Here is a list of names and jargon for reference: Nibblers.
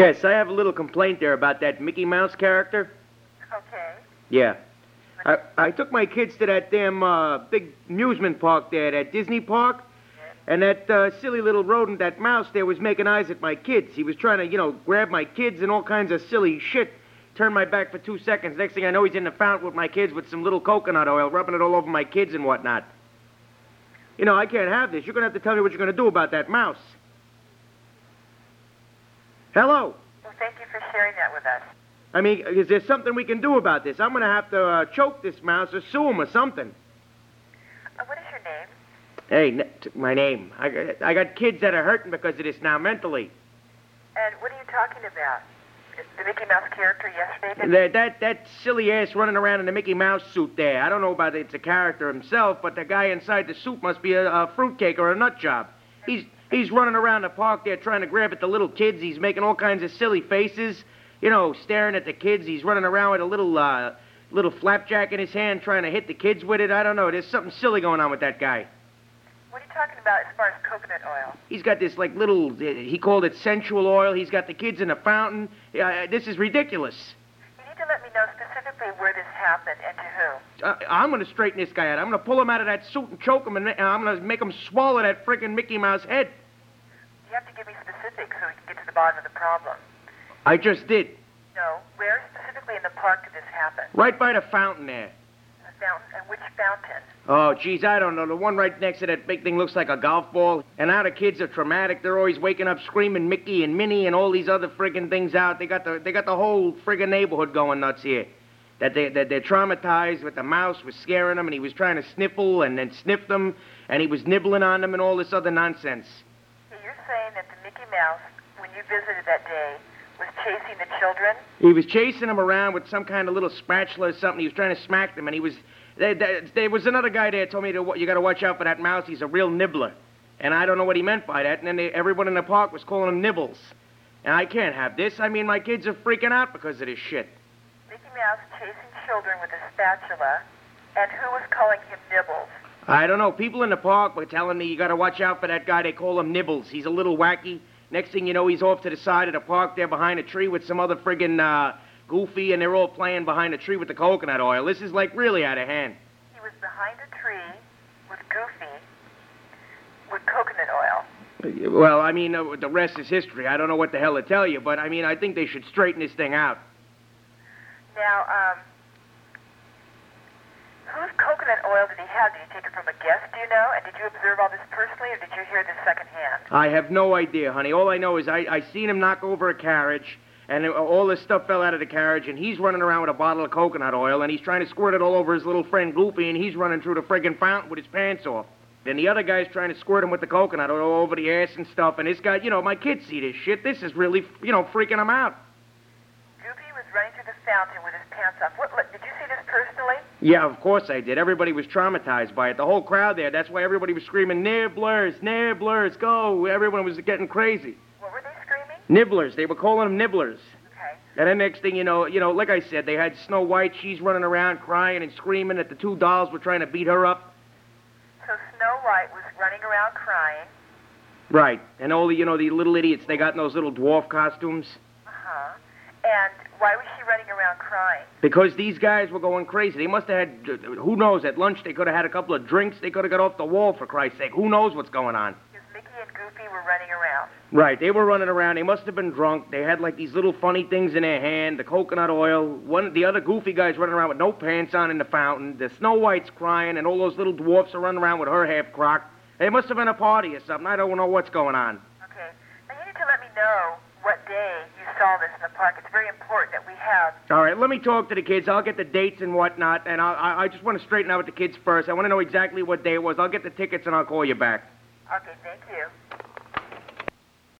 Yes, I have a little complaint there about that Mickey Mouse character. Okay. Yeah. I took my kids to that damn big amusement park there, that Disney park. And that silly little rodent, that mouse there, was making eyes at my kids. He was trying to, you know, grab my kids and all kinds of silly shit. Turn my back for 2 seconds. Next thing I know, he's in the fountain with my kids with some little coconut oil, rubbing it all over my kids and whatnot. You know, I can't have this. You're going to have to tell me what you're going to do about that mouse. Hello? Well, thank you for sharing that with us. I mean, is there something we can do about this? I'm going to have to choke this mouse or sue him or something. What is your name? Hey, my name. I got kids that are hurting because of this now mentally. And what are you talking about? The Mickey Mouse character yesterday? That silly ass running around in the Mickey Mouse suit there. I don't know about it's a character himself, but the guy inside the suit must be a fruitcake or a nut job. He's running around the park there trying to grab at the little kids. He's making all kinds of silly faces, you know, staring at the kids. He's running around with a little flapjack in his hand trying to hit the kids with it. I don't know. There's something silly going on with that guy. What are you talking about as far as coconut oil? He's got this, like, little, he called it sensual oil. He's got the kids in a fountain. This is ridiculous. You need to let me know specifically where this happened and to who. I'm going to straighten this guy out. I'm going to pull him out of that suit and choke him, and I'm going to make him swallow that frickin' Mickey Mouse head. You have to give me specifics so we can get to the bottom of the problem. I just did. No, where specifically in the park did this happen? Right by the fountain there. Fountain, and which fountain? Oh, geez, I don't know. The one right next to that big thing looks like a golf ball. And now the kids are traumatic. They're always waking up screaming Mickey and Minnie and all these other friggin' things out. They got the whole friggin' neighborhood going nuts here. They're traumatized, but the mouse was scaring them, and he was trying to sniffle and then sniff them, and he was nibbling on them and all this other nonsense. So you're saying that the Mickey Mouse, when you visited that day, was chasing the children? He was chasing them around with some kind of little spatula or something. He was trying to smack them, and he was... There was another guy there told me, you got to watch out for that mouse. He's a real nibbler. And I don't know what he meant by that. And then everyone in the park was calling him Nibbles. And I can't have this. I mean, my kids are freaking out because of this shit. Mickey Mouse chasing children with a spatula, and who was calling him Nibbles? I don't know. People in the park were telling me, you got to watch out for that guy. They call him Nibbles. He's a little wacky. Next thing you know, he's off to the side of the park there behind a tree with some other friggin' goofy, and they're all playing behind a tree with the coconut oil. This is, like, really out of hand. He was behind a tree with Goofy with coconut oil. Well, I mean, the rest is history. I don't know what the hell to tell you, but, I mean, I think they should straighten this thing out. Now, whose coconut oil did he have? Did he take it from a guest, do you know? And did you observe all this personally, or did you hear this secondhand? I have no idea, honey. All I know is I seen him knock over a carriage, and all this stuff fell out of the carriage, and he's running around with a bottle of coconut oil, and he's trying to squirt it all over his little friend Goofy, and he's running through the friggin' fountain with his pants off. Then the other guy's trying to squirt him with the coconut oil all over the ass and stuff, and this guy, you know, my kids see this shit. This is really, you know, freaking them out. Goofy was running through the fountain with his pants off. What, did you see this personally? Yeah, of course I did. Everybody was traumatized by it. The whole crowd there. That's why everybody was screaming, Nibblers, Nibblers, go. Everyone was getting crazy. Nibblers. They were calling them Nibblers. Okay. And the next thing you know, like I said, they had Snow White. She's running around crying and screaming that the two dolls were trying to beat her up. So Snow White was running around crying. Right. And all the, you know, the little idiots, they got in those little dwarf costumes. Uh-huh. And why was she running around crying? Because these guys were going crazy. They must have had, who knows, at lunch they could have had a couple of drinks. They could have got off the wall, for Christ's sake. Who knows what's going on? Mickey and Goofy were running around. Right, they were running around. They must have been drunk. They had, like, these little funny things in their hand, the coconut oil. The other Goofy guy's running around with no pants on in the fountain. The Snow White's crying, and all those little dwarfs are running around with her half crock. They must have been a party or something. I don't know what's going on. Okay. Now, you need to let me know what day you saw this in the park. It's very important that we have... All right, let me talk to the kids. I'll get the dates and whatnot, and I just want to straighten out with the kids first. I want to know exactly what day it was. I'll get the tickets, and I'll call you back. Okay, thank you.